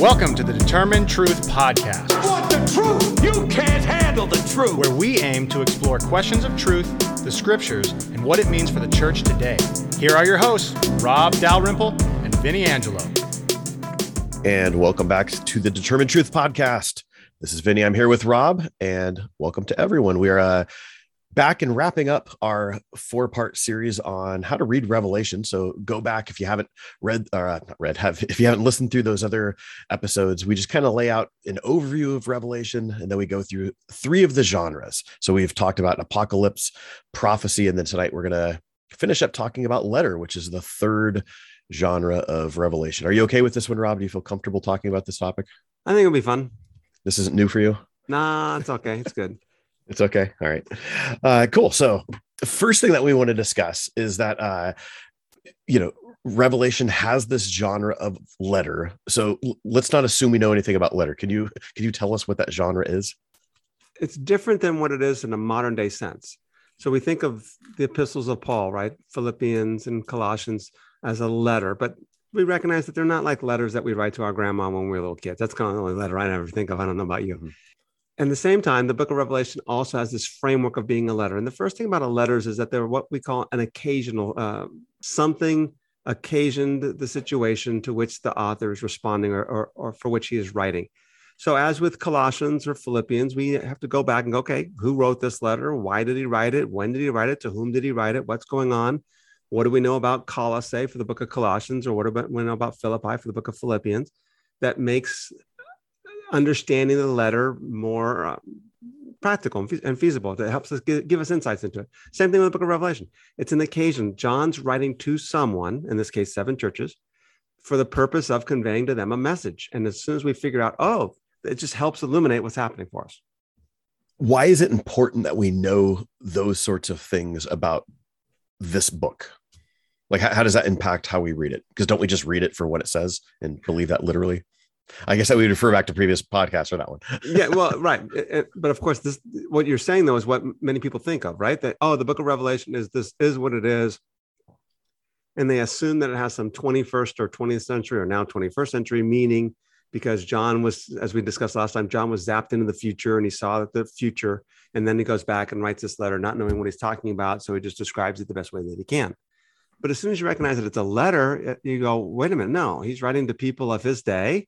Welcome to the Determined Truth Podcast. Want the truth? You can't handle the truth. Where we aim to explore questions of truth, the scriptures, and what it means for the church today. Here are your hosts, Rob Dalrymple and Vinny Angelo. And welcome back to the Determined Truth Podcast. This is Vinny. I'm here with Rob, and welcome to everyone. We are back and wrapping up our four-part series on how to read Revelation. So go back if you haven't read, or if you haven't listened through those other episodes. We just kind of lay out an overview of Revelation, and then we go through three of the genres. So we've talked about apocalypse, prophecy, and then tonight we're going to finish up talking about letter, which is the third genre of Revelation. Are you okay with this one, Rob? Do you feel comfortable talking about this topic? I think it'll be fun. This isn't new for you? Nah, it's okay. It's good. It's okay. All right. Cool. So the first thing that we want to discuss is that, Revelation has this genre of letter. So let's not assume we know anything about letter. Can you tell us what that genre is? It's different than what it is in a modern day sense. So we think of the epistles of Paul, right? Philippians and Colossians as a letter, but we recognize that they're not like letters that we write to our grandma when we were little kids. That's kind of the only letter I never think of. I don't know about you. Mm-hmm. And at the same time, the book of Revelation also has this framework of being a letter. And the first thing about a letters is that they're what we call an occasional, something occasioned the situation to which the author is responding or for which he is writing. So as with Colossians or Philippians, we have to go back and go, okay, who wrote this letter? Why did he write it? When did he write it? To whom did he write it? What's going on? What do we know about Colossae for the book of Colossians, or what we know about Philippi for the book of Philippians that makes understanding the letter more practical and feasible? That helps us give us insights into it. Same thing with the book of Revelation. It's an occasion. John's writing to someone, in this case, seven churches, for the purpose of conveying to them a message. And as soon as we figure out, oh, it just helps illuminate what's happening for us. Why is it important that we know those sorts of things about this book? Like, how does that impact how we read it? Because don't we just read it for what it says and believe that literally? I guess that we refer back to previous podcasts for that one. Yeah, well, right. But of course, this what you're saying, though, is what many people think of, right? That, oh, the book of Revelation is what it is. And they assume that it has some 21st or 20th century or now 21st century meaning because John was, as we discussed last time, John was zapped into the future and he saw the future. And then he goes back and writes this letter, not knowing what he's talking about. So he just describes it the best way that he can. But as soon as you recognize that it's a letter, you go, wait a minute, no, he's writing to people of his day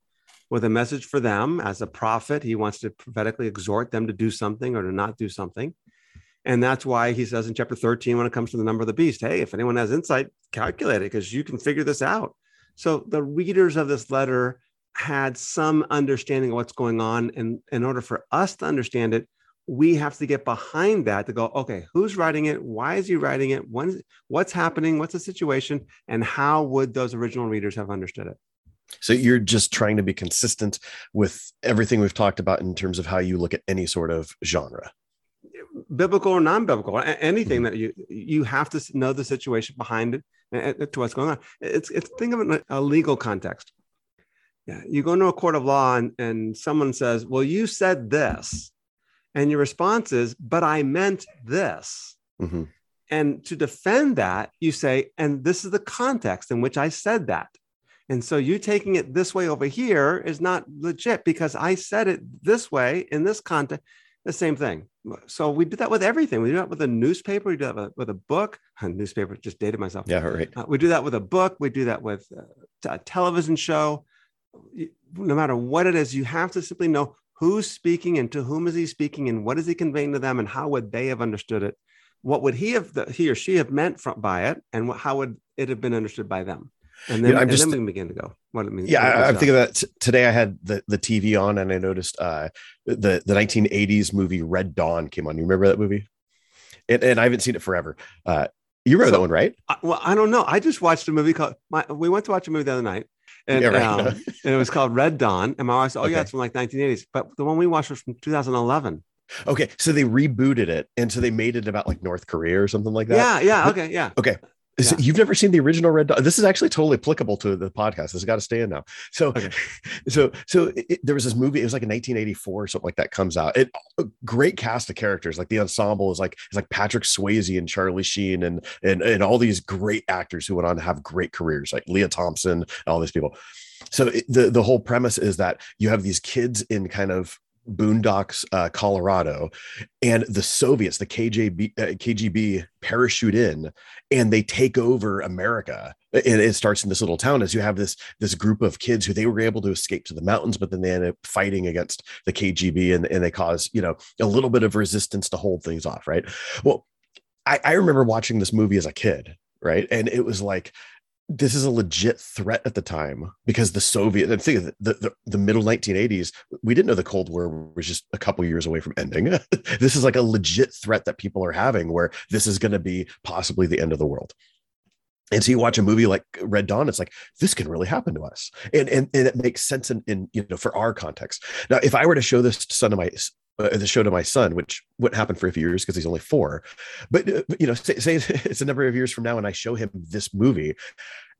with a message for them. As a prophet, he wants to prophetically exhort them to do something or to not do something. And that's why he says in chapter 13, when it comes to the number of the beast, hey, if anyone has insight, calculate it because you can figure this out. So the readers of this letter had some understanding of what's going on. And in order for us to understand it, we have to get behind that to go, okay, who's writing it? Why is he writing it? What's happening? What's the situation? And how would those original readers have understood it? So you're just trying to be consistent with everything we've talked about in terms of how you look at any sort of genre, biblical or non-biblical, anything that you have to know the situation behind it and to what's going on. It's think of it in a legal context. Yeah, you go into a court of law and someone says, "Well, you said this," and your response is, "But I meant this." Mm-hmm. And to defend that, you say, "And this is the context in which I said that." And so you taking it this way over here is not legit because I said it this way in this context, the same thing. So we do that with everything. We do that with a newspaper. We do that with a book. A newspaper, just dated myself. Yeah, right. We do that with a book. We do that with a television show. No matter what it is, you have to simply know who's speaking and to whom is he speaking and what is he conveying to them and how would they have understood it? What would he or she have meant by it? And how would it have been understood by them? And then, and then we begin to go. What it means. Yeah, I'm thinking that today I had the TV on and I noticed the 1980s movie Red Dawn came on. You remember that movie? And I haven't seen it forever. You remember that one, right? I don't know. I just watched a movie we went to watch a movie the other night. And, yeah, right. And it was called Red Dawn. And my wife said, it's from like 1980s. But the one we watched was from 2011. Okay, so they rebooted it. And so they made it about like North Korea or something like that. Yeah, okay, yeah. Okay. Yeah. So you've never seen the original Red Dawn. This is actually totally applicable to the podcast. This has got to stay in now. So, okay. There was this movie. It was like in 1984 or something like that comes out. A great cast of characters. Like the ensemble is like Patrick Swayze and Charlie Sheen and all these great actors who went on to have great careers, like Leah Thompson and all these people. So the whole premise is that you have these kids in kind of boondocks, Colorado, and the Soviets, the KGB parachute in and they take over America. And it starts in this little town as you have this group of kids who they were able to escape to the mountains, but then they end up fighting against the KGB and they cause, a little bit of resistance to hold things off. Right. Well, I remember watching this movie as a kid. Right. And it was like, this is a legit threat at the time because the Soviet, and think of the middle 1980s, we didn't know the Cold War was just a couple years away from ending. This is like a legit threat that people are having where this is going to be possibly the end of the world. And so you watch a movie like Red Dawn, it's like, this can really happen to us. And it makes sense in for our context. Now, if I were to show this to my son, which wouldn't happen for a few years because he's only 4, but say it's a number of years from now and I show him this movie,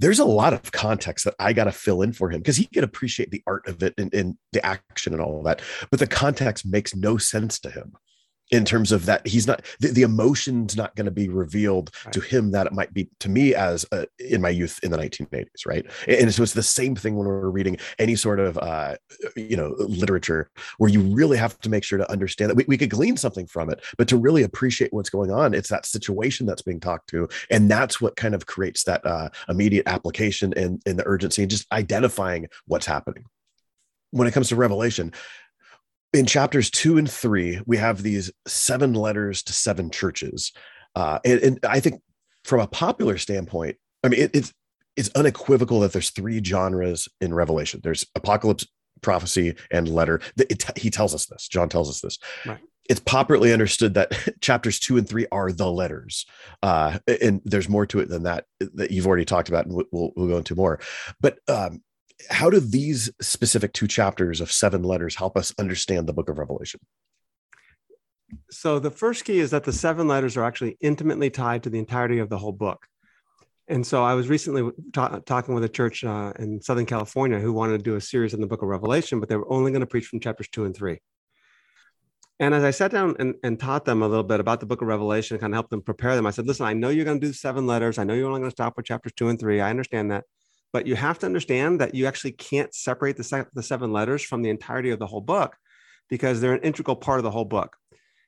there's a lot of context that I got to fill in for him because he could appreciate the art of it and the action and all of that, but the context makes no sense to him in terms of that. He's not, the emotion's not going to be revealed to him that it might be to me as in my youth in the 1980s. Right. And so it's the same thing when we're reading any sort of, literature where you really have to make sure to understand that we could glean something from it, but to really appreciate what's going on, it's that situation that's being talked to. And that's what kind of creates that immediate application and the urgency and just identifying what's happening. When it comes to Revelation, in chapters 2 and 3, we have these 7 letters to 7 churches. And I think from a popular standpoint, I mean, it's unequivocal that there's 3 genres in Revelation. There's apocalypse, prophecy, and letter. He tells us this. John tells us this. Right. It's popularly understood that chapters 2 and 3 are the letters. And there's more to it than that you've already talked about, and we'll go into more. But how do these specific 2 chapters of 7 letters help us understand the book of Revelation? So the first key is that the 7 letters are actually intimately tied to the entirety of the whole book. And so I was recently talking with a church in Southern California who wanted to do a series on the book of Revelation, but they were only going to preach from chapters 2 and 3. And as I sat down and taught them a little bit about the book of Revelation and kind of helped them prepare them, I said, listen, I know you're going to do 7 letters. I know you're only going to stop with chapters 2 and 3. I understand that. But you have to understand that you actually can't separate the 7 letters from the entirety of the whole book because they're an integral part of the whole book.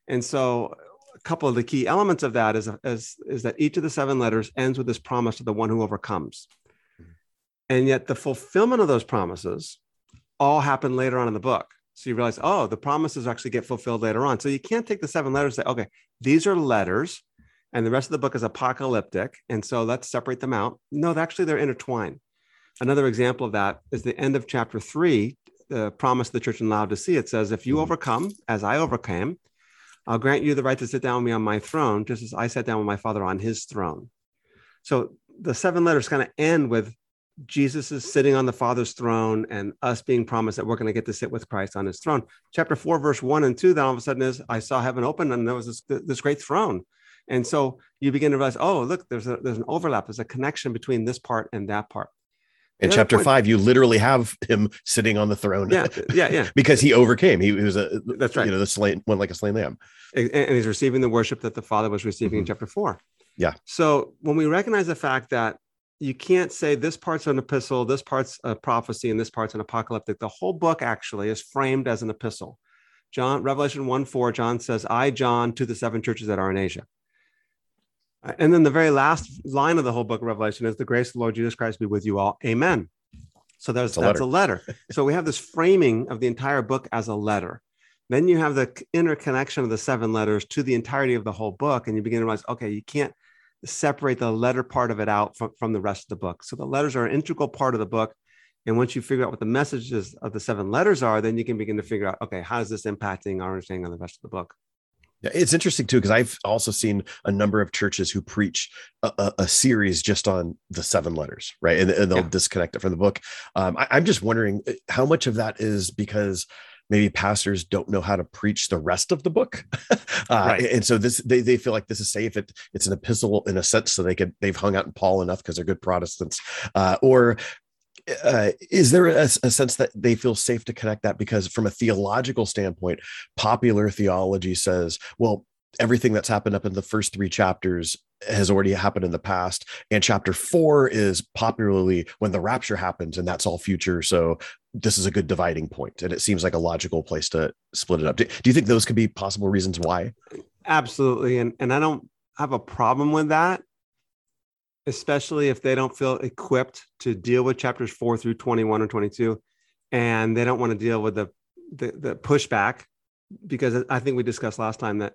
And so a couple of the key elements of that is that each of the 7 letters ends with this promise to the one who overcomes. And yet the fulfillment of those promises all happen later on in the book. So you realize, oh, the promises actually get fulfilled later on. So you can't take the 7 letters and say, okay, these are letters and the rest of the book is apocalyptic. And so let's separate them out. No, actually they're intertwined. Another example of that is the end of chapter 3, the promise to the church in Laodicea. It says, if you overcome as I overcame, I'll grant you the right to sit down with me on my throne, just as I sat down with my Father on his throne. So the 7 letters kind of end with Jesus is sitting on the Father's throne and us being promised that we're going to get to sit with Christ on his throne. Chapter 4, verse 1 and 2, then all of a sudden is, I saw heaven open and there was this great throne. And so you begin to realize, oh, look, there's an overlap. There's a connection between this part and that part. In chapter 5, you literally have him sitting on the throne. Yeah. Because he overcame. He was that's right. The slain one, like a slain lamb. And he's receiving the worship that the Father was receiving in chapter 4. Yeah. So when we recognize the fact that you can't say this part's an epistle, this part's a prophecy, and this part's an apocalyptic, the whole book actually is framed as an epistle. Revelation 1:4, John says, I, John, to the 7 churches that are in Asia. And then the very last line of the whole book of Revelation is the grace of the Lord Jesus Christ be with you all. Amen. So that's a letter. So we have this framing of the entire book as a letter. Then you have the interconnection of the 7 letters to the entirety of the whole book. And you begin to realize, okay, you can't separate the letter part of it out from the rest of the book. So the letters are an integral part of the book. And once you figure out what the messages of the 7 letters are, then you can begin to figure out, okay, how is this impacting our understanding of the rest of the book? Yeah, it's interesting, too, because I've also seen a number of churches who preach a series just on the 7 letters, right? And they'll disconnect it from the book. I'm just wondering how much of that is because maybe pastors don't know how to preach the rest of the book. Right. And so they feel like this is safe. It's an epistle in a sense, so they've hung out in Paul enough because they're good Protestants. Is there a sense that they feel safe to connect that? Because from a theological standpoint, popular theology says, well, Everything that's happened up in the first three chapters has already happened in the past. And chapter 4 is popularly when the rapture happens, and that's all future. So this is a good dividing point, and it seems like a logical place to split it up. Do you think those could be possible reasons why? Absolutely. And I don't have a problem with that, especially if they don't feel equipped to deal with chapters 4 through 21 or 22, and they don't want to deal with the pushback, because I think we discussed last time that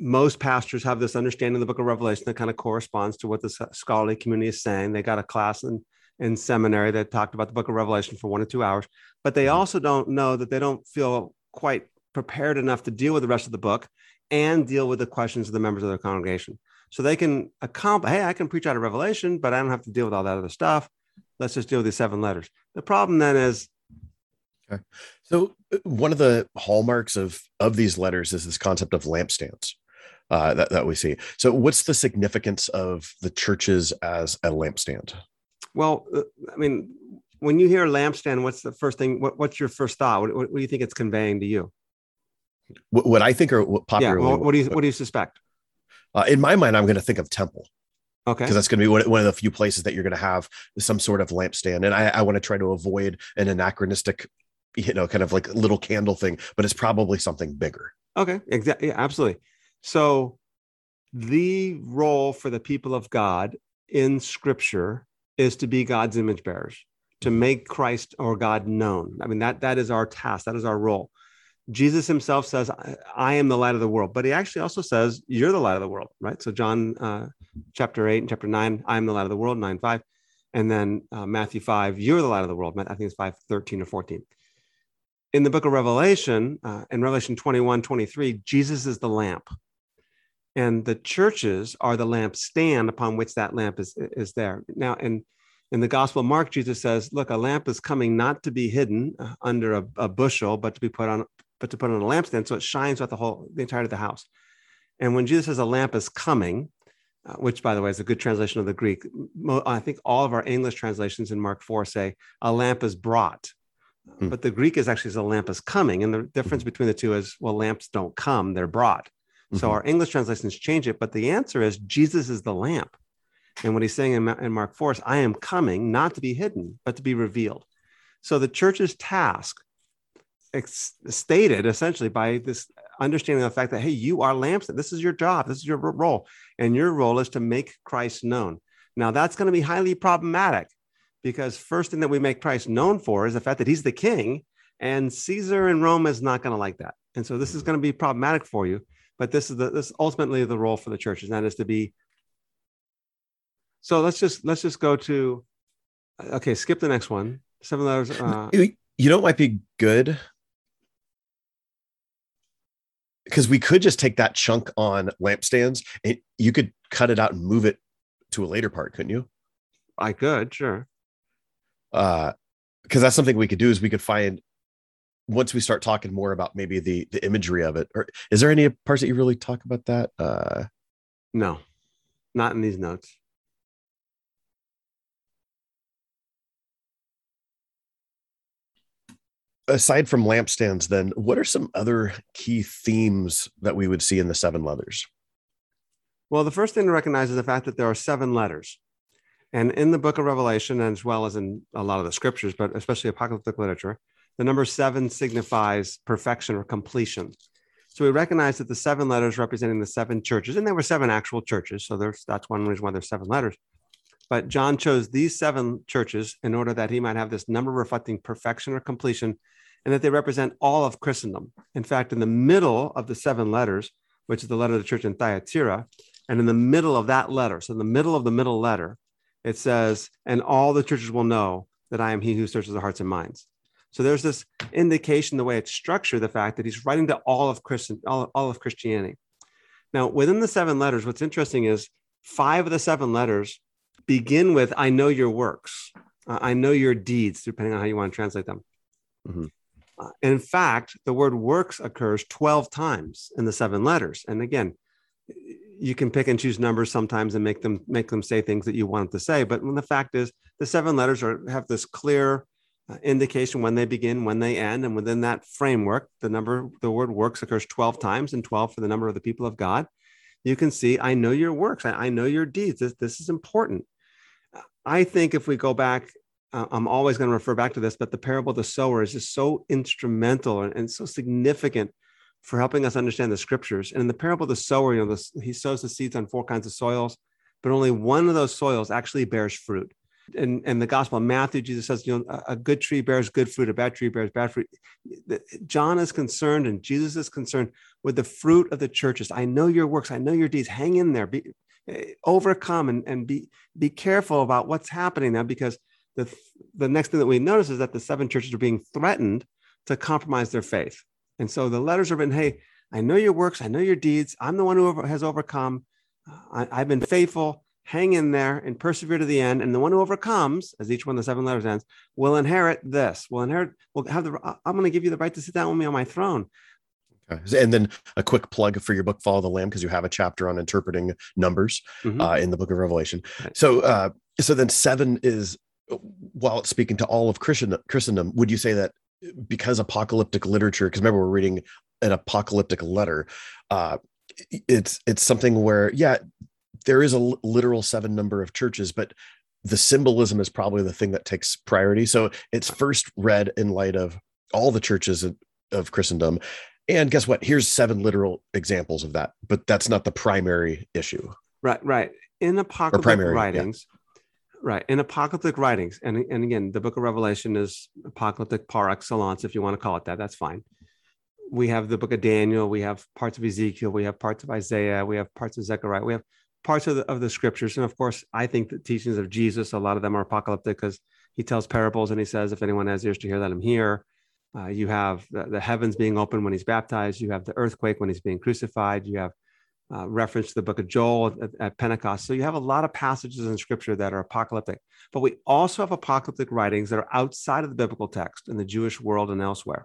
most pastors have this understanding of the book of Revelation that kind of corresponds to what the scholarly community is saying. They got a class in seminary that talked about the book of Revelation for 1 or 2 hours, but they also don't know that they don't feel quite prepared enough to deal with the rest of the book and deal with the questions of the members of their congregation. So they can accomplish, hey, I can preach out of Revelation, but I don't have to deal with all that other stuff. Let's just deal with these 7 letters. The problem then is, okay. So one of the hallmarks of these letters is this concept of lampstands. That we see. So what's the significance of the churches as a lampstand? Well, I mean, when you hear lampstand, what's the first thing? What's your first thought? What do you think it's conveying to you? What I think, or what popularly? Yeah, well, what do you suspect? In my mind, I'm going to think of temple. Okay. Because that's going to be one of the few places that you're going to have some sort of lampstand. And I want to try to avoid an anachronistic, kind of like little candle thing, but it's probably something bigger. Okay. Exactly. Yeah, absolutely. So the role for the people of God in Scripture is to be God's image bearers, to make Christ or God known. I mean, that is our task. That is our role. Jesus himself says, I am the light of the world, but he actually also says, you're the light of the world, right? So John chapter 8 and chapter 9, I am the light of the world, 9:5. And then Matthew 5, you're the light of the world. I think it's 5:13 or 14. In the book of Revelation, in Revelation 21:23, Jesus is the lamp. And the churches are the lampstand upon which that lamp is there. Now, in the Gospel of Mark, Jesus says, look, a lamp is coming not to be hidden under a bushel, but to put on a lampstand, so it shines throughout the entirety of the house. And when Jesus says a lamp is coming, which, by the way, is a good translation of the Greek, I think all of our English translations in Mark 4 say a lamp is brought. But the Greek is actually a lamp is coming. And the difference between the two is, well, lamps don't come, they're brought. So our English translations change it, but the answer is Jesus is the lamp. And what he's saying in Mark 4 is, I am coming not to be hidden, but to be revealed. So the church's task is stated essentially by this understanding of the fact that, hey, you are lamps. This is your job. This is your role. And your role is to make Christ known. Now, that's going to be highly problematic, because first thing that we make Christ known for is the fact that he's the king, and Caesar in Rome is not going to like that. And so this is going to be problematic for you. But this is ultimately the role for the church, and that is to be. So let's just go to, okay, skip the next one. 7 letters. You know, it might be good, because we could just take that chunk on lampstands, and you could cut it out and move it to a later part, couldn't you? I could, sure. Because that's something we could do, is we could find, once we start talking more about maybe the imagery of it, or is there any parts that you really talk about that? No, not in these notes. Aside from lampstands, then, what are some other key themes that we would see in the 7 letters? Well, the first thing to recognize is the fact that there are 7 letters. And in the book of Revelation, as well as in a lot of the scriptures, but especially apocalyptic literature, the number 7 signifies perfection or completion. So we recognize that the 7 letters representing the 7 churches, and there were 7 actual churches. So that's one reason why there's 7 letters. But John chose these 7 churches in order that he might have this number reflecting perfection or completion, and that they represent all of Christendom. In fact, in the middle of the 7 letters, which is the letter of the church in Thyatira, and in the middle of that letter, so in the middle of the middle letter, it says, and all the churches will know that I am he who searches the hearts and minds. So there's this indication, the way it's structured, the fact that he's writing to all of Christianity. Now, within the 7 letters, what's interesting is 5 of the 7 letters begin with, I know your works. I know your deeds, depending on how you want to translate them. Mm-hmm. In fact, the word works occurs 12 times in the 7 letters. And again, you can pick and choose numbers sometimes and make them say things that you want them to say. But when the fact is, the 7 letters have this clear indication when they begin, when they end. And within that framework, the word works occurs 12 times and 12 for the number of the people of God. You can see, I know your works. I know your deeds. This is important. I think if we go back, I'm always going to refer back to this, but the parable of the sower is just so instrumental and so significant for helping us understand the scriptures. And in the parable of the sower, he sows the seeds on four kinds of soils, but only one of those soils actually bears fruit. In the Gospel of Matthew, Jesus says, a good tree bears good fruit, a bad tree bears bad fruit. John is concerned and Jesus is concerned with the fruit of the churches. I know your works. I know your deeds. Hang in there. Overcome and be careful about what's happening now, because the next thing that we notice is that the seven churches are being threatened to compromise their faith. And so the letters are written, hey, I know your works. I know your deeds. I'm the one who has overcome. I've been faithful. Hang in there and persevere to the end. And the one who overcomes, as each one of the seven letters ends, will inherit this. I'm going to give you the right to sit down with me on my throne. Okay. And then a quick plug for your book, Follow the Lamb, because you have a chapter on interpreting numbers in the book of Revelation. Right. So then seven is, while it's speaking to all of Christendom, would you say that because apocalyptic literature, because remember we're reading an apocalyptic letter, it's something where, there is a literal seven number of churches, but the symbolism is probably the thing that takes priority. So it's first read in light of all the churches of Christendom. And guess what? Here's seven literal examples of that, but that's not the primary issue. Right. In apocalyptic writings. Yeah. Right. In apocalyptic writings. And again, the book of Revelation is apocalyptic par excellence, if you want to call it that, that's fine. We have the book of Daniel. We have parts of Ezekiel. We have parts of Isaiah. We have parts of Zechariah. We have parts of the scriptures. And of course, I think the teachings of Jesus, a lot of them are apocalyptic because he tells parables and he says, if anyone has ears to hear, let him hear. You have the heavens being open when he's baptized. You have the earthquake when he's being crucified. You have reference to the book of Joel at Pentecost. So you have a lot of passages in scripture that are apocalyptic, but we also have apocalyptic writings that are outside of the biblical text in the Jewish world and elsewhere.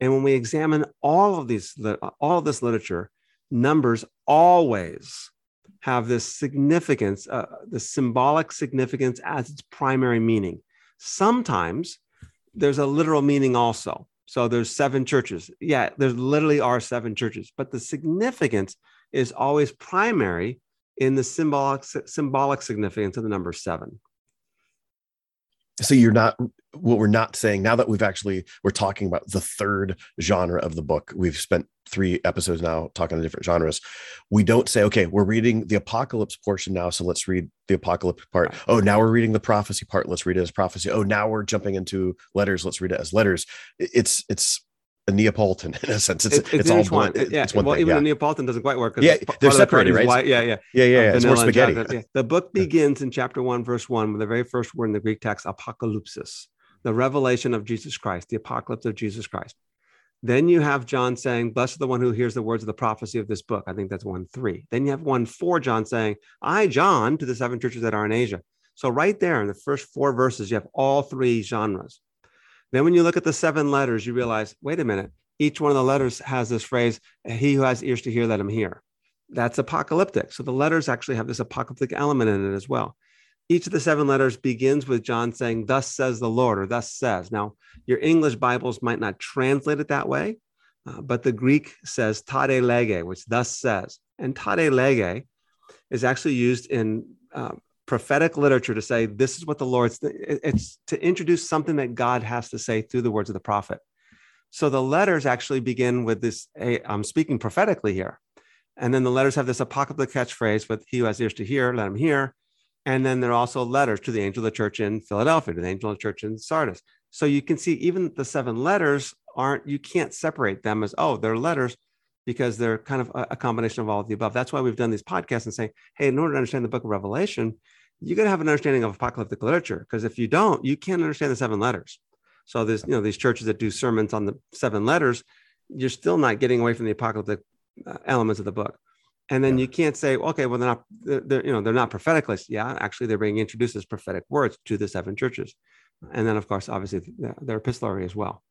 And when we examine all of this literature, numbers always have this significance, the symbolic significance as its primary meaning. Sometimes there's a literal meaning also. So there's seven churches. Yeah, there literally are seven churches, but the significance is always primary in the symbolic significance of the number seven. So we're not saying now that we're talking about the third genre of the book. We've spent 3 episodes now talking to different genres. We don't say, okay, we're reading the apocalypse portion now, so let's read the apocalypse part. Right. Oh, now we're reading the prophecy part. Let's read it as prophecy. Oh, now we're jumping into letters. Let's read it as letters. It's a Neapolitan in a sense. It's all one. Even the Neapolitan doesn't quite work. They're separated, right? It's more spaghetti. The book begins in chapter 1, verse 1, with the very first word in the Greek text, apocalypsis, the revelation of Jesus Christ, the apocalypse of Jesus Christ. Then you have John saying, blessed the one who hears the words of the prophecy of this book. I think that's 1:3. Then you have 1:4, John saying, I, John, to the seven churches that are in Asia. So right there in the first 4 verses, you have all 3 genres. Then when you look at the 7 letters, you realize, wait a minute, each one of the letters has this phrase, he who has ears to hear, let him hear. That's apocalyptic. So the letters actually have this apocalyptic element in it as well. Each of the 7 letters begins with John saying, thus says the Lord, or thus says. Now, your English Bibles might not translate it that way, but the Greek says tade lege, which thus says. And tade lege is actually used in prophetic literature to say, this is what the Lord's, it's to introduce something that God has to say through the words of the prophet. So the letters actually begin with this, hey, I'm speaking prophetically here. And then the letters have this apocalyptic catchphrase with he who has ears to hear, let him hear. And then there are also letters to the angel of the church in Philadelphia, to the angel of the church in Sardis. So you can see even the 7 letters you can't separate them as, oh, they're letters, because they're kind of a combination of all of the above. That's why we've done these podcasts and say, hey, in order to understand the book of Revelation, you got to have an understanding of apocalyptic literature, because if you don't, you can't understand the 7 letters. So there's, these churches that do sermons on the 7 letters, you're still not getting away from the apocalyptic elements of the book. And then you can't say, okay, well, they're not prophetically. Yeah, actually, they're being introduced as prophetic words to the 7 churches. And then, of course, obviously, they're epistolary as well.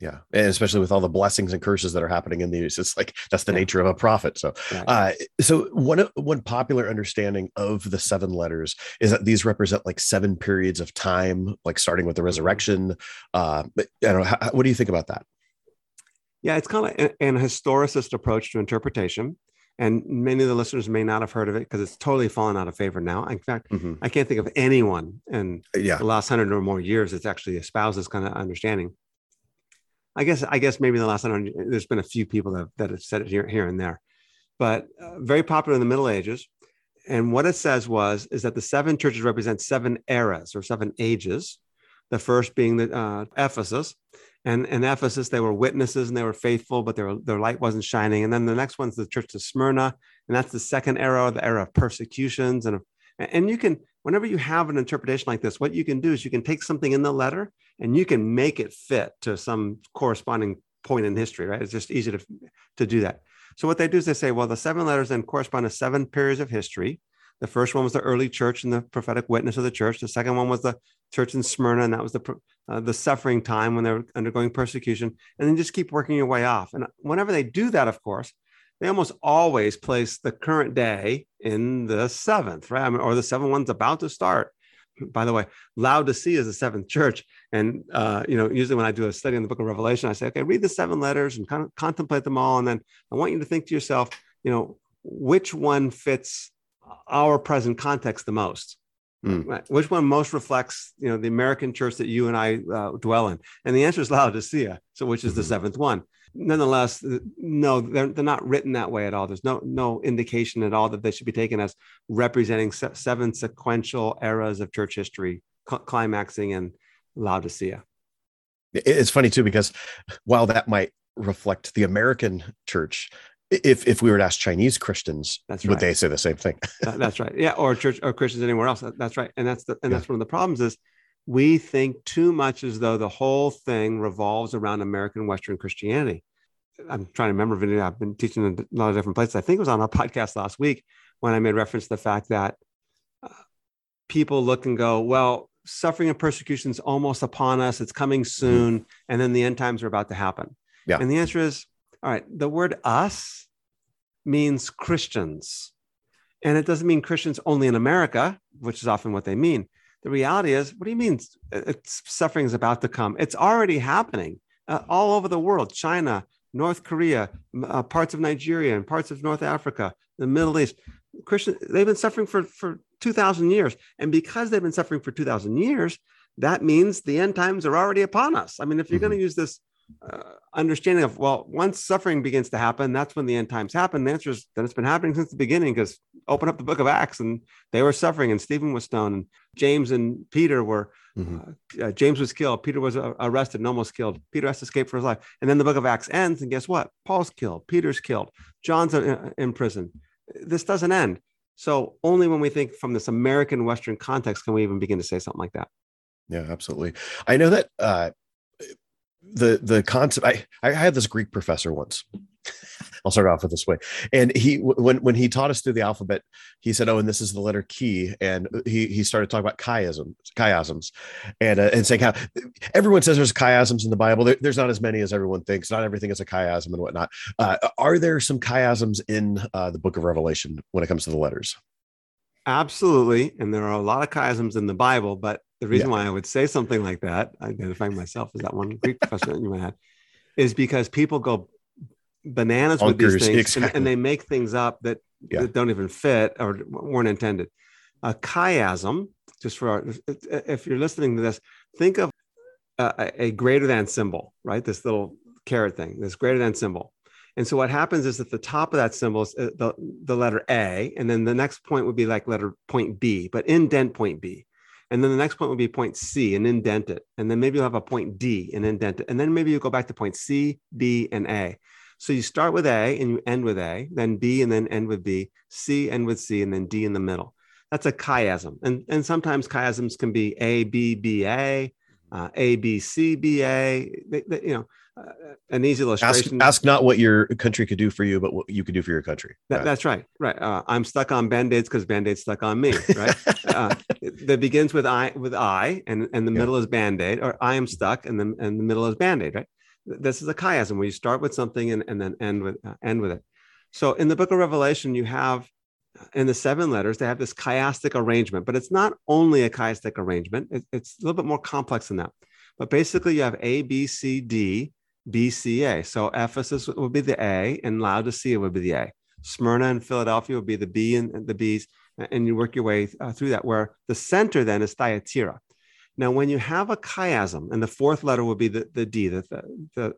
Yeah. And especially with all the blessings and curses that are happening in the news, it's like, that's the nature of a prophet. So, so one popular understanding of the seven letters is that these represent like seven periods of time, like starting with the resurrection. But I don't know, what do you think about that? Yeah, it's kind of like an historicist approach to interpretation. And many of the listeners may not have heard of it because it's totally fallen out of favor now. In fact, I can't think of anyone in the last 100 or more years that's actually espoused this kind of understanding. I guess maybe in the last 100, there's been a few people that have said it here and there, but very popular in the Middle Ages. And what it says is that the seven churches represent seven eras or seven ages, the first being the Ephesus. And in Ephesus, they were witnesses and they were faithful, but their light wasn't shining. And then the next one's the church of Smyrna. And that's the second era, the era of persecutions. And you can, whenever you have an interpretation like this, what you can do is you can take something in the letter and you can make it fit to some corresponding point in history, right? It's just easy to do that. So what they do is they say, well, the seven letters then correspond to seven periods of history. The first one was the early church and the prophetic witness of the church. The second one was the church in Smyrna, and that was the suffering time when they were undergoing persecution. And then just keep working your way off. And whenever they do that, of course, they almost always place the current day in the seventh, right? I mean, or the seventh one's about to start. By the way, Laodicea is the seventh church. And, usually when I do a study on the book of Revelation, I say, okay, read the seven letters and kind of contemplate them all. And then I want you to think to yourself, which one fits our present context the most, right? Which one most reflects, the American church that you and I dwell in? And the answer is Laodicea, so which is the seventh one. Nonetheless, no, they're not written that way at all. There's no indication at all that they should be taken as representing seven sequential eras of church history, climaxing in Laodicea. It's funny too, because while that might reflect the American church, if we were to ask Chinese Christians, would they say the same thing? That's right. Yeah. Or church or Christians anywhere else. That's right. And that's one of the problems is we think too much as though the whole thing revolves around American Western Christianity. I'm trying to remember, Vinny, I've been teaching in a lot of different places. I think it was on our podcast last week when I made reference to the fact that people look and go, well, suffering and persecution is almost upon us. It's coming soon. And then the end times are about to happen. Yeah. And the answer is, all right, the word us means Christians, and it doesn't mean Christians only in America, which is often what they mean. The reality is, what do you mean suffering is about to come? It's already happening all over the world, China, North Korea, parts of Nigeria and parts of North Africa, the Middle East. Christians, they've been suffering for 2,000 years. And because they've been suffering for 2,000 years, that means the end times are already upon us. I mean, if you're going to use this understanding of, well, once suffering begins to happen, that's when the end times happen. The answer is that it's been happening since the beginning, because open up the book of Acts and they were suffering and Stephen was stoned and James and Peter were, James was killed. Peter was arrested and almost killed. Peter has to escape for his life. And then the book of Acts ends and guess what? Paul's killed. Peter's killed. John's in prison. This doesn't end. So only when we think from this American Western context can we even begin to say something like that. Yeah, absolutely. I know that, the concept, I had this Greek professor once. I'll start off with this way. And he, when he taught us through the alphabet, he said, oh, and this is the letter K. And he started talking about chiasms and saying how everyone says there's chiasms in the Bible. There's not as many as everyone thinks. Not everything is a chiasm and whatnot. Are there some chiasms in the book of Revelation when it comes to the letters? Absolutely. And there are a lot of chiasms in the Bible, but the reason why I would say something like that, identifying myself as that one Greek professor that you had, is because people go bananas with these things and they make things up that don't even fit or weren't intended. A chiasm, just for if you're listening to this, think of a greater than symbol, right? This little carrot thing, this greater than symbol. And so what happens is at the top of that symbol is the letter A, and then the next point would be like letter point B, but indent point B. And then the next point would be point C and indent it. And then maybe you'll have a point D and indent it. And then maybe you go back to point C, B, and A. So you start with A and you end with A, then B and then end with B, C end with C, and then D in the middle. That's a chiasm. And sometimes chiasms can be A, B, B, A, A, B, C, B, A, an easy illustration. Ask not what your country could do for you, but what you could do for your country. That's right. Right. I'm stuck on Band-Aids because Band-Aids stuck on me, right? That begins with I and the middle is Band-Aid, or I am stuck and the middle is Band-Aid, right? This is a chiasm where you start with something and then end with it. So in the book of Revelation, you have in the seven letters, they have this chiastic arrangement, but it's not only a chiastic arrangement. It's a little bit more complex than that. But basically you have A, B, C, D, B, C, A. So Ephesus would be the A and Laodicea would be the A. Smyrna and Philadelphia would be the B and the B's. And you work your way through that, where the center then is Thyatira. Now, when you have a chiasm, and the fourth letter would be the D, the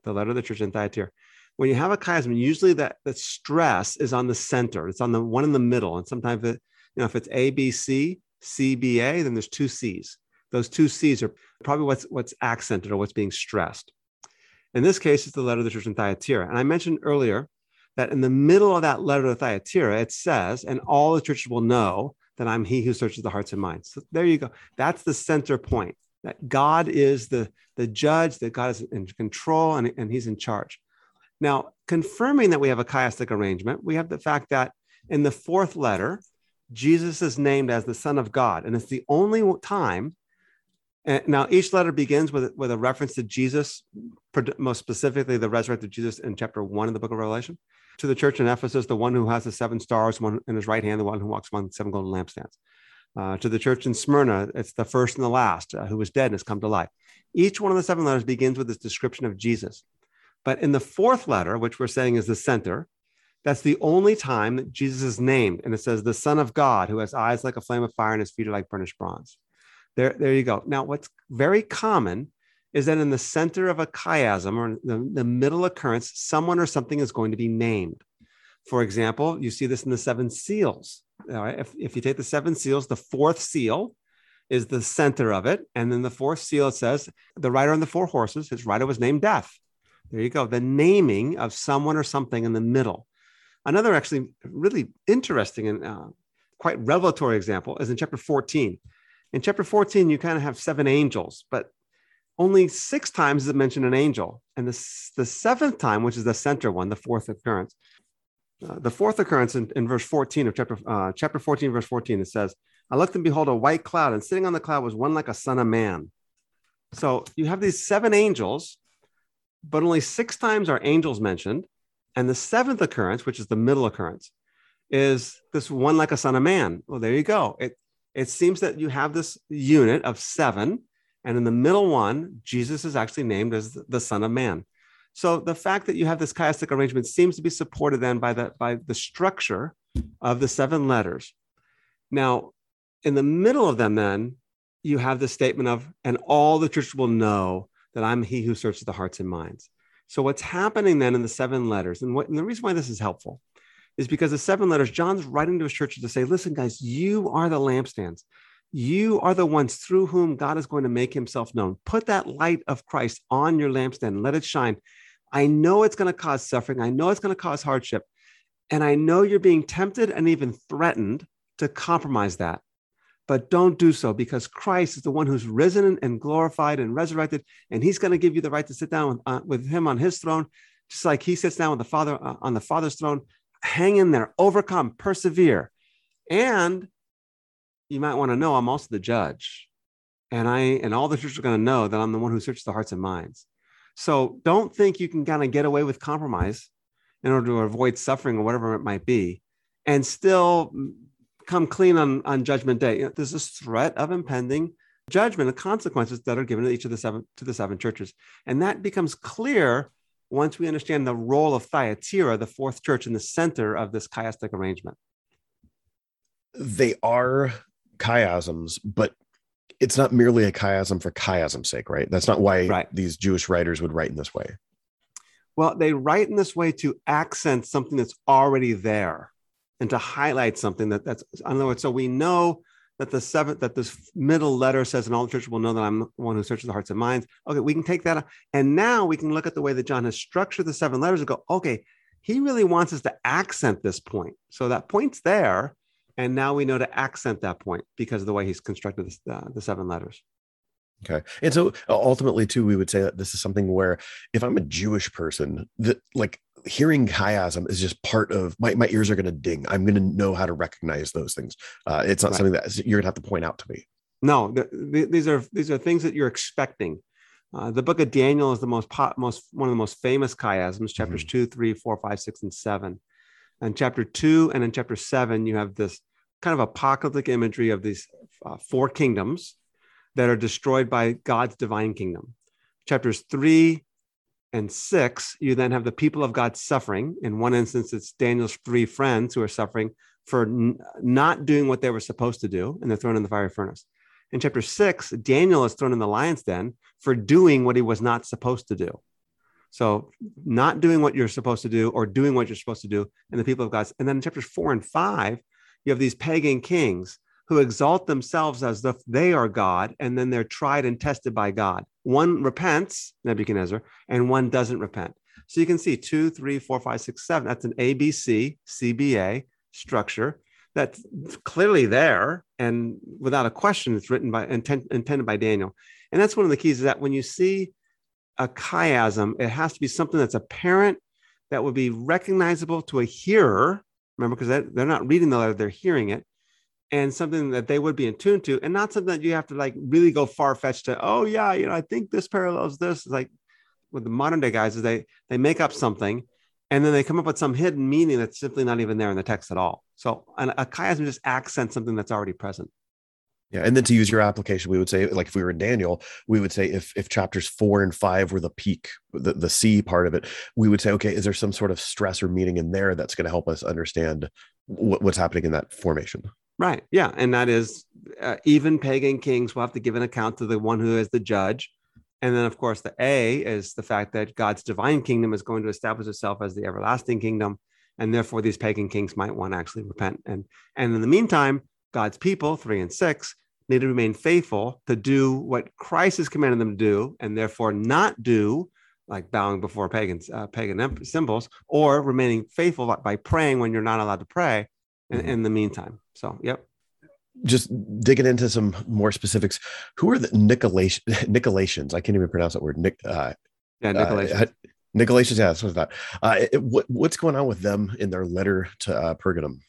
letter of the church in Thyatira. When you have a chiasm, usually that stress is on the center. It's on the one in the middle. And sometimes, if it's A, B, C, C, B, A, then there's two C's. Those two C's are probably what's accented or what's being stressed. In this case, it's the letter of the church in Thyatira. And I mentioned earlier that in the middle of that letter to Thyatira, it says, and all the churches will know that I'm he who searches the hearts and minds. So there you go. That's the center point, that God is the judge, that God is in control, and he's in charge. Now, confirming that we have a chiastic arrangement, we have the fact that in the fourth letter, Jesus is named as the Son of God. And it's the only time. Now, each letter begins with a reference to Jesus, most specifically the resurrected Jesus in chapter 1 of the book of Revelation. To the church in Ephesus, the one who has the seven stars, one in his right hand, the one who walks among the seven golden lampstands. To the church in Smyrna, it's the first and the last, who was dead and has come to life. Each one of the seven letters begins with this description of Jesus. But in the fourth letter, which we're saying is the center, that's the only time that Jesus is named. And it says, the Son of God, who has eyes like a flame of fire and his feet are like burnished bronze. There you go. Now, what's very common is that in the center of a chiasm, or the middle occurrence, someone or something is going to be named. For example, you see this in the seven seals. All right? If you take the seven seals, the fourth seal is the center of it. And then the fourth seal, it says, the rider on the four horses, his rider was named Death. There you go. The naming of someone or something in the middle. Another actually really interesting and quite revelatory example is in chapter 14. In chapter 14, you kind of have seven angels, but only six times is it mentioned an angel. And the seventh time, which is the center one, the fourth occurrence in verse 14 of chapter 14, verse 14, it says, I looked and behold a white cloud, and sitting on the cloud was one like a son of man. So you have these seven angels, but only six times are angels mentioned. And the seventh occurrence, which is the middle occurrence, is this one like a son of man. Well, there you go. It seems that you have this unit of seven, and in the middle one, Jesus is actually named as the Son of Man. So the fact that you have this chiastic arrangement seems to be supported then by the structure of the seven letters. Now, in the middle of them, then, you have the statement of, and all the church will know that I'm he who searches the hearts and minds. So what's happening then in the seven letters, and the reason why this is helpful is because the seven letters, John's writing to his churches to say, listen, guys, you are the lampstands. You are the ones through whom God is going to make himself known. Put that light of Christ on your lampstand and let it shine. I know it's going to cause suffering. I know it's going to cause hardship. And I know you're being tempted and even threatened to compromise that. But don't do so, because Christ is the one who's risen and glorified and resurrected. And he's going to give you the right to sit down with him on his throne, just like he sits down with the Father on the Father's throne. Hang in there, overcome, persevere. And you might want to know, I'm also the judge. And all the church are going to know that I'm the one who searches the hearts and minds. So don't think you can kind of get away with compromise in order to avoid suffering or whatever it might be, and still come clean on judgment day. There's this threat of impending judgment and consequences that are given to each of the seven churches. And that becomes clear once we understand the role of Thyatira, the fourth church in the center of this chiastic arrangement. They are chiasms, but it's not merely a chiasm for chiasm's sake, right? That's not why These Jewish writers would write in this way. Well, they write in this way to accent something that's already there and to highlight something that's, in other words, so we know that this middle letter says, and all the church will know that I'm the one who searches the hearts and minds. Okay, we can take that up. And now we can look at the way that John has structured the seven letters and go, okay, he really wants us to accent this point. So that point's there. And now we know to accent that point because of the way he's constructed the seven letters. Okay. And so ultimately too, we would say that this is something where if I'm a Jewish person, that like hearing chiasm is just part of my ears are going to ding. I'm going to know how to recognize those things. It's not something that you're going to have to point out to me. No, these are things that you're expecting. The book of Daniel is the one of the most famous chiasms, chapters 2, 3, 4, 5, 6, and 7. And chapter 2 and in chapter 7, you have this kind of apocalyptic imagery of these four kingdoms that are destroyed by God's divine kingdom. Chapters 3 and 6, you then have the people of God suffering. In one instance, it's Daniel's three friends who are suffering for not doing what they were supposed to do, and they're thrown in the fiery furnace. In chapter 6, Daniel is thrown in the lion's den for doing what he was not supposed to do. So not doing what you're supposed to do or doing what you're supposed to do, and the people of God. And then in chapters 4 and 5, you have these pagan kings who exalt themselves as if they are God, and then they're tried and tested by God. One repents, Nebuchadnezzar, and one doesn't repent. So you can see 2, 3, 4, 5, 6, 7. That's an ABC, CBA structure that's clearly there. And without a question, it's written by intended by Daniel. And that's one of the keys, is that when you see a chiasm, it has to be something that's apparent, that would be recognizable to a hearer. Remember, because they're not reading the letter, they're hearing it. And something that they would be in tune to, and not something that you have to like really go far-fetched to, oh yeah, you know, I think this parallels this. Like with the modern day guys, is they make up something and then they come up with some hidden meaning that's simply not even there in the text at all. So a chiasm just accents something that's already present. Yeah. And then to use your application, we would say, like if we were in Daniel, we would say if chapters 4 and 5 were the peak, the C part of it, we would say, okay, is there some sort of stress or meaning in there that's going to help us understand what's happening in that formation? Right. Yeah. And that is even pagan kings will have to give an account to the one who is the judge. And then, of course, the A is the fact that God's divine kingdom is going to establish itself as the everlasting kingdom. And therefore, these pagan kings might want to actually repent. And in the meantime, God's people, 3 and 6, need to remain faithful to do what Christ has commanded them to do, and therefore not do, like bowing before pagan symbols, or remaining faithful by praying when you're not allowed to pray in the meantime. So, yep. Just digging into some more specifics. Who are the Nicolaitans? I can't even pronounce that word. Nicolaitans. Nicolaitans, yeah, that's what I thought. What's going on with them in their letter to Pergamum?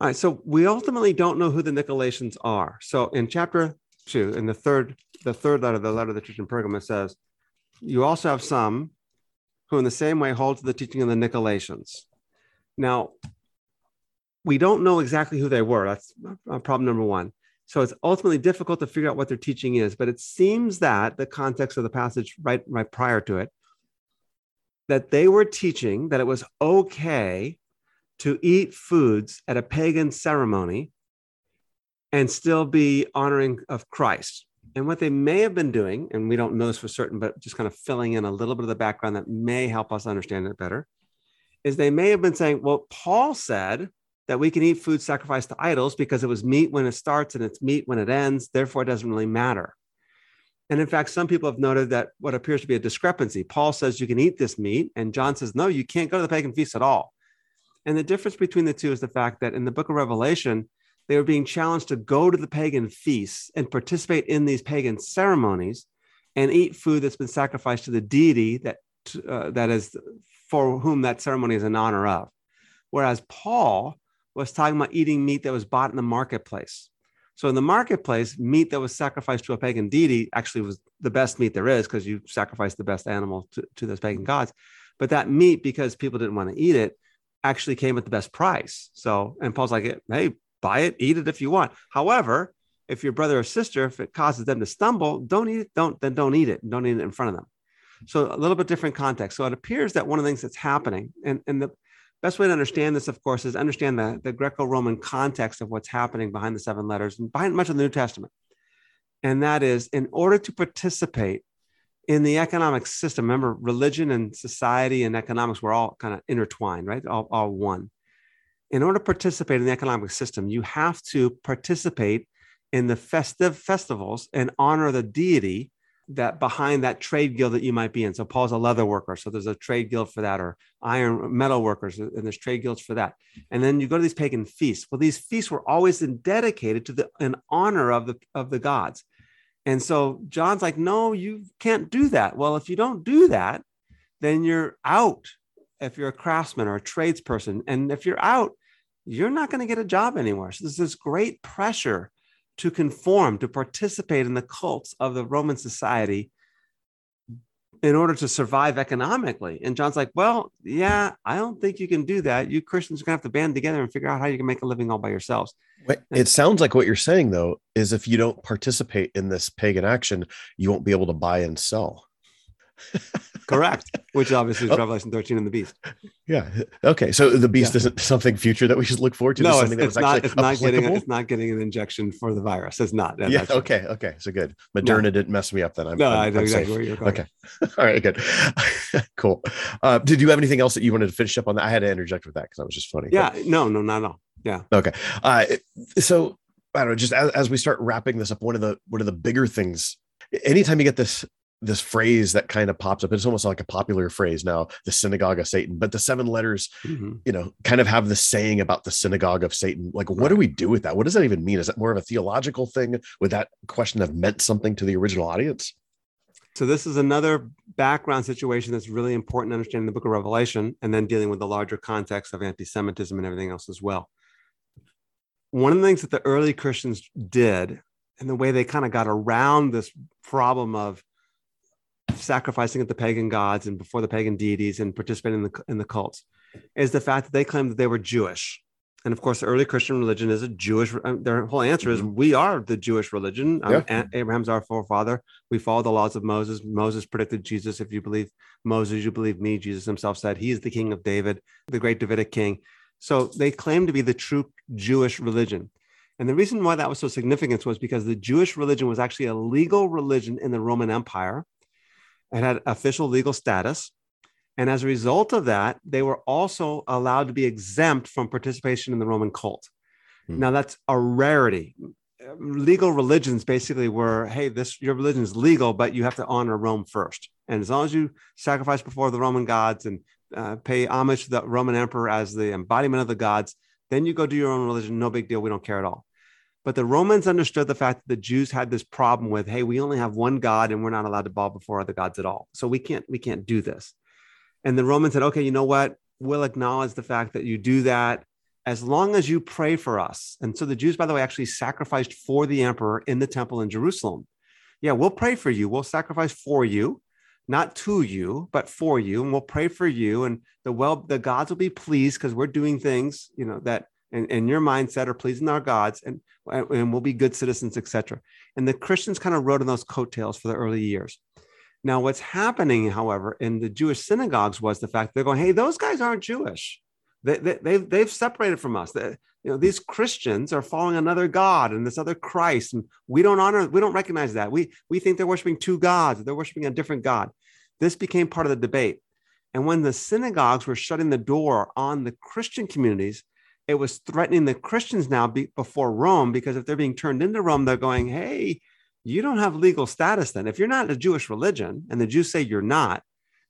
All right, so we ultimately don't know who the Nicolaitans are. So in chapter 2, in the third letter, the letter of the church in Pergamum, it says, you also have some who in the same way hold to the teaching of the Nicolaitans. Now, we don't know exactly who they were. That's problem number one. So it's ultimately difficult to figure out what their teaching is, but it seems that the context of the passage right prior to it, that they were teaching that it was okay to eat foods at a pagan ceremony and still be honoring of Christ. And what they may have been doing, and we don't know this for certain, but just kind of filling in a little bit of the background that may help us understand it better, is they may have been saying, well, Paul said that we can eat food sacrificed to idols because it was meat when it starts and it's meat when it ends, therefore it doesn't really matter. And in fact, some people have noted that what appears to be a discrepancy. Paul says you can eat this meat, and John says, no, you can't go to the pagan feast at all. And the difference between the two is the fact that in the book of Revelation, they were being challenged to go to the pagan feasts and participate in these pagan ceremonies and eat food that's been sacrificed to the deity that is for whom that ceremony is in honor of. Whereas Paul was talking about eating meat that was bought in the marketplace. So in the marketplace, meat that was sacrificed to a pagan deity actually was the best meat there is, because you sacrifice the best animal to those pagan gods. But that meat, because people didn't want to eat it, actually came at the best price. So, and Paul's like, hey, buy it, eat it if you want. However, if your brother or sister, if it causes them to stumble, don't eat it, don't eat it. Don't eat it in front of them. So a little bit different context. So it appears that one of the things that's happening, and the best way to understand this, of course, is understand the Greco-Roman context of what's happening behind the seven letters and behind much of the New Testament. And that is, in order to participate in the economic system, remember, religion and society and economics were all kind of intertwined, right? All one. In order to participate in the economic system, you have to participate in the festivals and honor the deity that behind that trade guild that you might be in. So Paul's a leather worker, so there's a trade guild for that, or iron metal workers, and there's trade guilds for that. And then you go to these pagan feasts. Well, these feasts were always dedicated to in honor of the gods. And so John's like, no, you can't do that. Well, if you don't do that, then you're out. If you're a craftsman or a tradesperson, and if you're out, you're not going to get a job anywhere. So there's this great pressure to conform, to participate in the cults of the Roman society in order to survive economically. And John's like, well, yeah, I don't think you can do that. You Christians are going to have to band together and figure out how you can make a living all by yourselves. It sounds like what you're saying, though, is if you don't participate in this pagan action, you won't be able to buy and sell. Correct. Which obviously is Revelation 13 and the beast. Yeah. Okay. So the beast isn't something future that we should look forward to. No, it's not getting an injection for the virus. It's not. Yeah. Okay. True. Okay. So good. Moderna didn't mess me up then. I know exactly where you're going. Okay. All right. Good. Cool. Did you have anything else that you wanted to finish up on that? I had to interject with that because that was just funny. Yeah. But... No, not at all. Yeah. Okay. So I don't know, just as we start wrapping this up, one of the bigger things, anytime you get this phrase that kind of pops up, it's almost like a popular phrase now, the synagogue of Satan, but the seven letters, kind of have this saying about the synagogue of Satan. Like, what do we do with that? What does that even mean? Is that more of a theological thing? Would that question have meant something to the original audience? So this is another background situation that's really important to understand in the book of Revelation, and then dealing with the larger context of anti-Semitism and everything else as well. One of the things that the early Christians did, and the way they kind of got around this problem of sacrificing at the pagan gods and before the pagan deities and participating in the cults, is the fact that they claimed that they were Jewish. And of course, the early Christian religion is a Jewish, their whole answer is, we are the Jewish religion. Abraham's our forefather. We follow the laws of Moses. Moses predicted Jesus. If you believe Moses, you believe me. Jesus himself said he is the king of David, the great Davidic king. So they claimed to be the true Jewish religion. And the reason why that was so significant was because the Jewish religion was actually a legal religion in the Roman Empire. It had official legal status. And as a result of that, they were also allowed to be exempt from participation in the Roman cult. Now, that's a rarity. Legal religions basically were, hey, your religion is legal, but you have to honor Rome first. And as long as you sacrifice before the Roman gods and pay homage to the Roman emperor as the embodiment of the gods, then you go do your own religion. No big deal. We don't care at all. But the Romans understood the fact that the Jews had this problem with, hey, we only have one God and we're not allowed to bow before other gods at all. So we can't do this. And the Romans said, okay, you know what? We'll acknowledge the fact that you do that as long as you pray for us. And so the Jews, by the way, actually sacrificed for the emperor in the temple in Jerusalem. Yeah, we'll pray for you. We'll sacrifice for you, not to you, but for you. And we'll pray for you. And the gods will be pleased because we're doing things, that and your mindset are pleasing our gods, and we'll be good citizens, etc. And the Christians kind of rode on those coattails for the early years. Now, what's happening, however, in the Jewish synagogues was the fact they're going, hey, those guys aren't Jewish. They've separated from us. These Christians are following another God and this other Christ, and we don't recognize that. We think they're worshiping two gods. They're worshiping a different God. This became part of the debate. And when the synagogues were shutting the door on the Christian communities, it was threatening the Christians now before Rome, because if they're being turned into Rome, they're going, hey, you don't have legal status then. If you're not a Jewish religion and the Jews say you're not,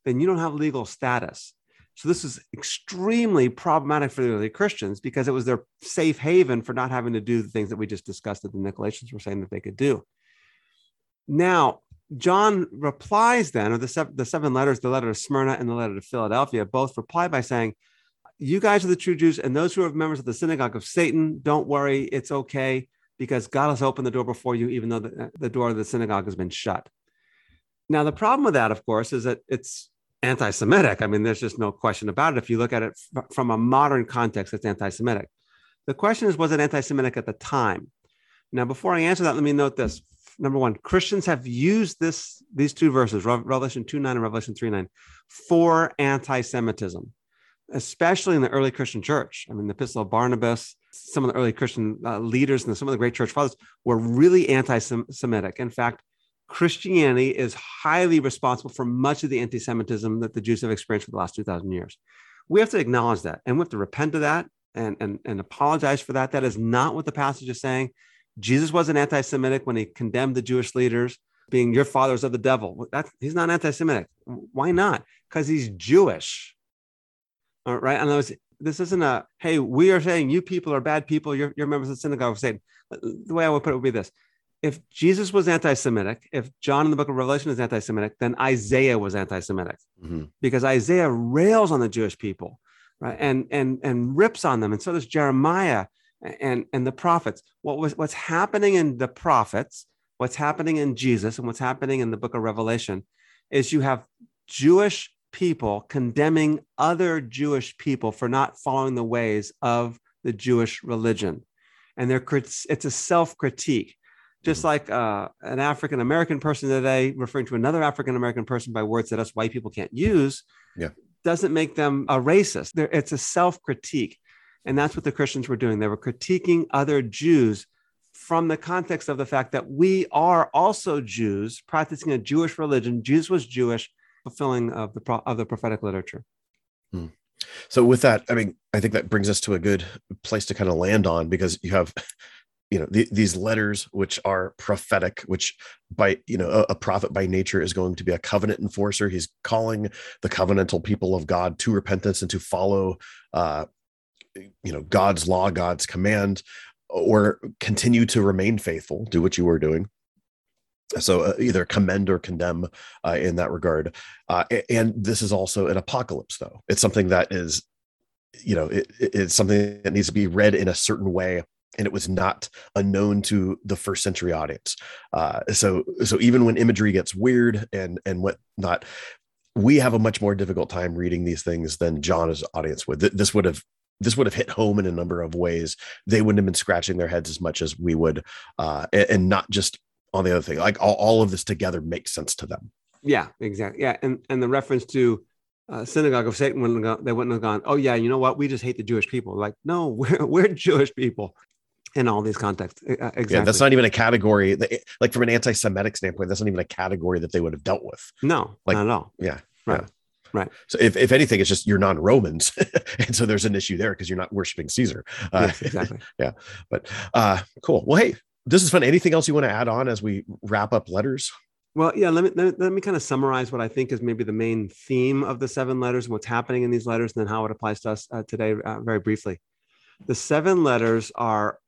then you don't have legal status. So this is extremely problematic for the early Christians because it was their safe haven for not having to do the things that we just discussed that the Nicolaitans were saying that they could do. Now, John replies then, or the seven letters, the letter to Smyrna and the letter to Philadelphia, both reply by saying, you guys are the true Jews, and those who are members of the synagogue of Satan, don't worry, it's okay, because God has opened the door before you, even though the door of the synagogue has been shut. Now, the problem with that, of course, is that it's anti-Semitic. I mean, there's just no question about it. If you look at it from a modern context, it's anti-Semitic. The question is, was it anti-Semitic at the time? Now, before I answer that, let me note this. Number one, Christians have used these two verses, Revelation 2:9 and Revelation 3:9, for anti-Semitism, especially in the early Christian church. I mean, the Epistle of Barnabas, some of the early Christian leaders and some of the great church fathers were really anti-Semitic. In fact, Christianity is highly responsible for much of the anti-Semitism that the Jews have experienced for the last 2,000 years. We have to acknowledge that, and we have to repent of that and apologize for that. That is not what the passage is saying. Jesus wasn't anti-Semitic when he condemned the Jewish leaders, being your fathers of the devil. He's not anti-Semitic. Why not? Because he's Jewish. All right. And this isn't a, hey, we are saying you people are bad people. You're members of the synagogue of Satan. The way I would put it would be this. If Jesus was anti-Semitic, if John in the book of Revelation is anti-Semitic, then Isaiah was anti-Semitic, because Isaiah rails on the Jewish people, right? And rips on them. And so does Jeremiah and the prophets. What's happening in the prophets, what's happening in Jesus, and what's happening in the book of Revelation is you have Jewish people condemning other Jewish people for not following the ways of the Jewish religion. And it's a self-critique, just like an African-American person today referring to another African-American person by words that us white people can't use, doesn't make them a racist. It's a self-critique. And that's what the Christians were doing. They were critiquing other Jews from the context of the fact that we are also Jews practicing a Jewish religion. Jesus was Jewish, fulfilling of the prophetic literature. Hmm. So with that, I mean, I think that brings us to a good place to kind of land on, because you have, these letters, which are prophetic, which by, a prophet by nature is going to be a covenant enforcer. He's calling the covenantal people of God to repentance and to follow, God's law, God's command, or continue to remain faithful, do what you were doing. So either commend or condemn in that regard. And this is also an apocalypse, though. It's something that is, it's something that needs to be read in a certain way. And it was not unknown to the first century audience. So even when imagery gets weird and whatnot, we have a much more difficult time reading these things than John's audience would. This would have hit home in a number of ways. They wouldn't have been scratching their heads as much as we would, and not just on the other thing. Like all of this together makes sense to them. Yeah, exactly. Yeah, and the reference to synagogue of Satan, they wouldn't have gone, oh yeah, you know what? We just hate the Jewish people. Like, no, we're Jewish people in all these contexts. Exactly. Yeah, that's not even a category. Like from an anti-Semitic standpoint, that's not even a category that they would have dealt with. No, not at all. Yeah, right. Yeah. Right. So if anything, it's just you're non-Romans. And so there's an issue there because you're not worshiping Caesar. Yes, exactly. Yeah. But cool. Well, hey, this is fun. Anything else you want to add on as we wrap up letters? Well, yeah, let me kind of summarize what I think is maybe the main theme of the seven letters and what's happening in these letters and then how it applies to us today very briefly. The seven letters are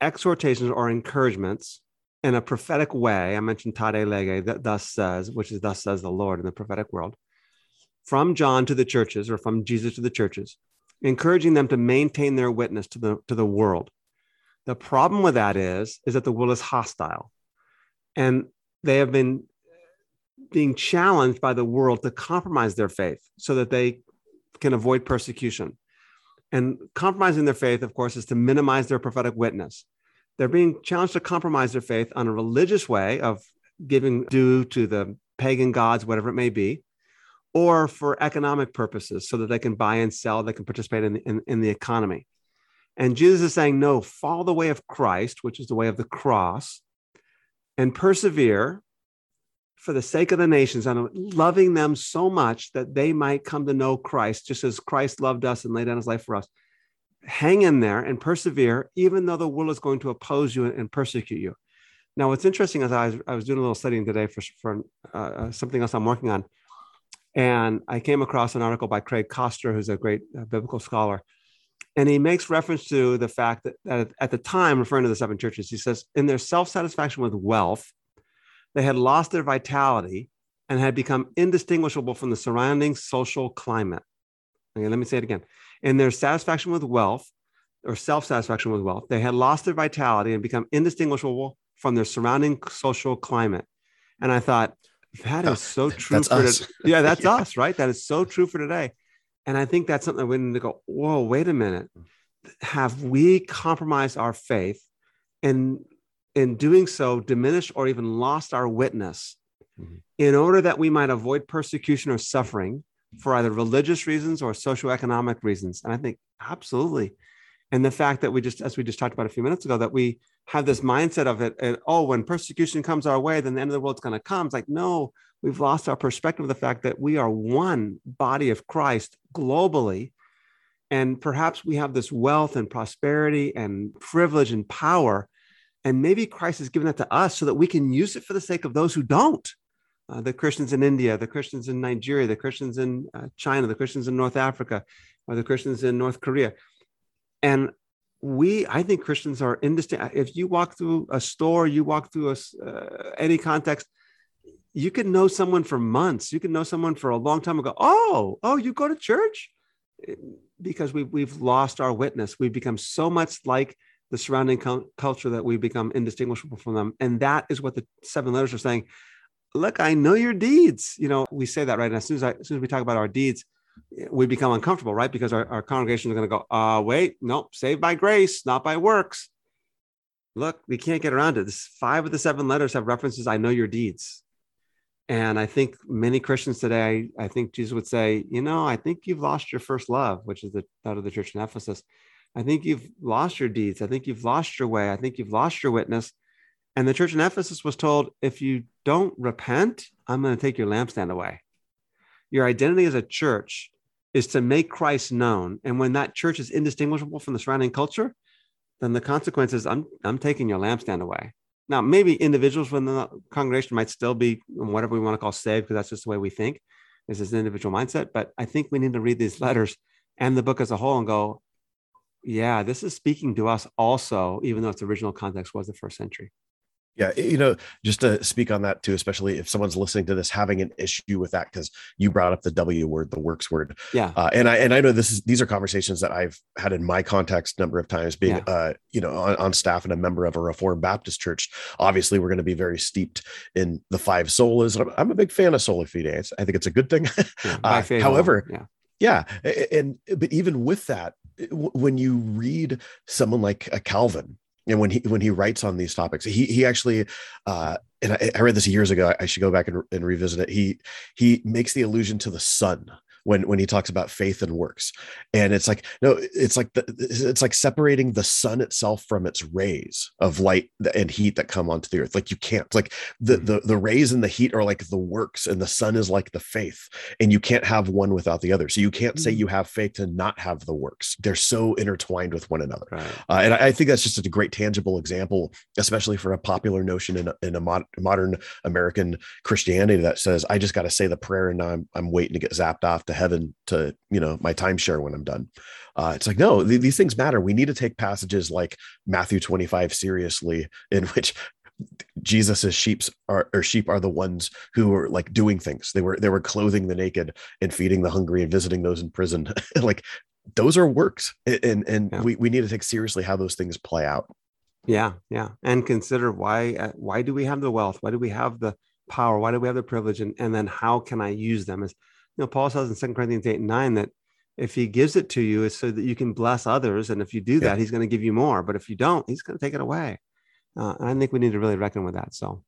exhortations or encouragements in a prophetic way. I mentioned Tade Lege, that thus says, which is thus says the Lord in the prophetic world. From John to the churches, or from Jesus to the churches, encouraging them to maintain their witness to the world. The problem with that is that the world is hostile, and they have been being challenged by the world to compromise their faith so that they can avoid persecution. And compromising their faith, of course, is to minimize their prophetic witness. They're being challenged to compromise their faith on a religious way of giving due to the pagan gods, whatever it may be, or for economic purposes so that they can buy and sell, they can participate in the economy. And Jesus is saying, no, follow the way of Christ, which is the way of the cross, and persevere for the sake of the nations, and loving them so much that they might come to know Christ, just as Christ loved us and laid down his life for us. Hang in there and persevere, even though the world is going to oppose you and persecute you. Now, what's interesting is I was doing a little studying today for something else I'm working on, and I came across an article by Craig Koster, who's a great biblical scholar. And he makes reference to the fact that at the time, referring to the seven churches, he says, in their self-satisfaction with wealth, they had lost their vitality and had become indistinguishable from the surrounding social climate. Okay, let me say it again. In their satisfaction with wealth, or self-satisfaction with wealth, they had lost their vitality and become indistinguishable from their surrounding social climate. And I thought, that is so true. That's us. Yeah, that's us, right? That is so true for today. And I think that's something that we need to go, whoa, wait a minute. Have we compromised our faith and in doing so diminished or even lost our witness in order that we might avoid persecution or suffering for either religious reasons or socioeconomic reasons? And I think absolutely. And the fact that as we just talked about a few minutes ago, that we have this mindset of it, and when persecution comes our way, then the end of the world's going to come. It's like, no, we've lost our perspective of the fact that we are one body of Christ globally. And perhaps we have this wealth and prosperity and privilege and power. And maybe Christ has given that to us so that we can use it for the sake of those who don't. The Christians in India, the Christians in Nigeria, the Christians in China, the Christians in North Africa, or the Christians in North Korea. And I think Christians are indistinguishable. If you walk through a store, you walk through any context, you can know someone for months. You can know someone for a long time and go, oh, you go to church? Because we've lost our witness. We've become so much like the surrounding culture that we become indistinguishable from them. And that is what the seven letters are saying. look, I know your deeds. You know, we say that, right? And as soon as we talk about our deeds, we become uncomfortable, right? Because our congregation is going to go, wait, nope, saved by grace, not by works. Look, we can't get around it. This 5 of the 7 letters have references, I know your deeds. And I think many Christians today, I think Jesus would say, you know, I think you've lost your first love, which is the out of the church in Ephesus. I think you've lost your deeds. I think you've lost your way. I think you've lost your witness. And the church in Ephesus was told, if you don't repent, I'm going to take your lampstand away. Your identity as a church is to make Christ known. And when that church is indistinguishable from the surrounding culture, then the consequence is I'm taking your lampstand away. Now, maybe individuals within the congregation might still be whatever we want to call saved, because that's just the way we think, is this individual mindset. But I think we need to read these letters and the book as a whole and go, yeah, this is speaking to us also, even though its original context was the first century. Yeah, you know, just to speak on that too, especially if someone's listening to this having an issue with that, because you brought up the W word, the works word. Yeah, and I know these are conversations that I've had in my context a number of times, being on staff and a member of a Reformed Baptist church. Obviously, we're going to be very steeped in the 5 solas. I'm a big fan of sola fide. I think it's a good thing. Yeah, but even with that, when you read someone like a Calvin. And when he writes on these topics, he actually, and I read this years ago, I should go back and revisit it. He makes the allusion to the sun when he talks about faith and works. And it's like, no, it's like separating the sun itself from its rays of light and heat that come onto the earth. Like you can't, like the rays and the heat are like the works, and the sun is like the faith, and you can't have one without the other. So you can't say you have faith and not have the works. They're so intertwined with one another. Right. And I think that's just a great tangible example, especially for a popular notion in a modern American Christianity that says, I just got to say the prayer and I'm waiting to get zapped off to heaven to, you know, my timeshare when I'm done. It's like, no, these things matter. We need to take passages like Matthew 25 seriously, in which Jesus's sheep are the ones who were like doing things. They were clothing the naked and feeding the hungry and visiting those in prison. Like those are works. We need to take seriously how those things play out. Yeah. Yeah. And consider why do we have the wealth? Why do we have the power? Why do we have the privilege? And then how can I use them? You know, Paul says in 2 Corinthians 8:9 that if he gives it to you, it's so that you can bless others. And if you do that, he's going to give you more. But if you don't, he's going to take it away. And I think we need to really reckon with that. So.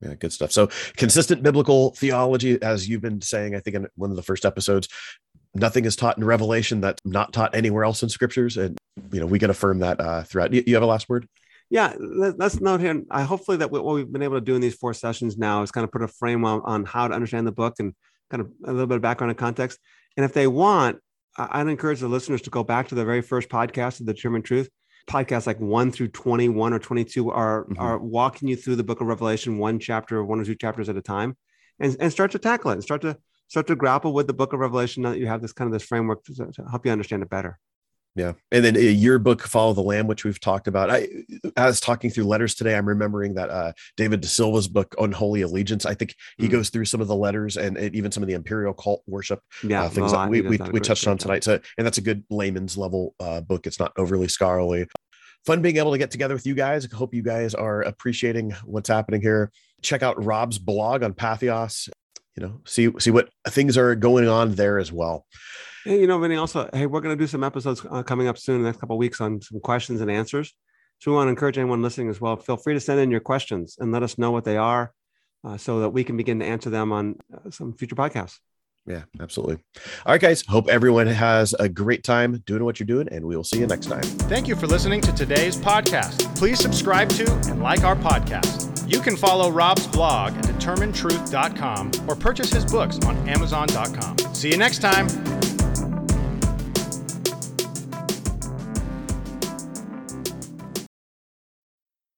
Yeah, good stuff. So consistent biblical theology, as you've been saying, I think in one of the first episodes, nothing is taught in Revelation that's not taught anywhere else in scriptures. And, you know, we can affirm that throughout. You have a last word? Yeah, let's note here. Hopefully that what we've been able to do in these 4 sessions now is kind of put a frame on how to understand the book and kind of a little bit of background and context. And if they want, I'd encourage the listeners to go back to the very first podcast of The Determined Truth. Podcasts like 1 through 21 or 22 are walking you through the book of Revelation, one or two chapters at a time, and start to tackle it and start to grapple with the book of Revelation now that you have this framework to help you understand it better. Yeah. And then your book, Follow the Lamb, which we've talked about. I was talking through letters today. I'm remembering that David De Silva's book, Unholy Allegiance, I think he goes through some of the letters and even some of the imperial cult worship things that we touched on tonight. So, and that's a good layman's level book. It's not overly scholarly. Fun being able to get together with you guys. I hope you guys are appreciating what's happening here. Check out Rob's blog on Pathos. You know, see what things are going on there as well. And, you know, Vinny, also, hey, we're going to do some episodes coming up soon in the next couple of weeks on some questions and answers. So we want to encourage anyone listening as well. Feel free to send in your questions and let us know what they are so that we can begin to answer them on some future podcasts. Yeah, absolutely. All right, guys. Hope everyone has a great time doing what you're doing, and we will see you next time. Thank you for listening to today's podcast. Please subscribe to and like our podcast. You can follow Rob's blog at determinedtruth.com or purchase his books on amazon.com. See you next time.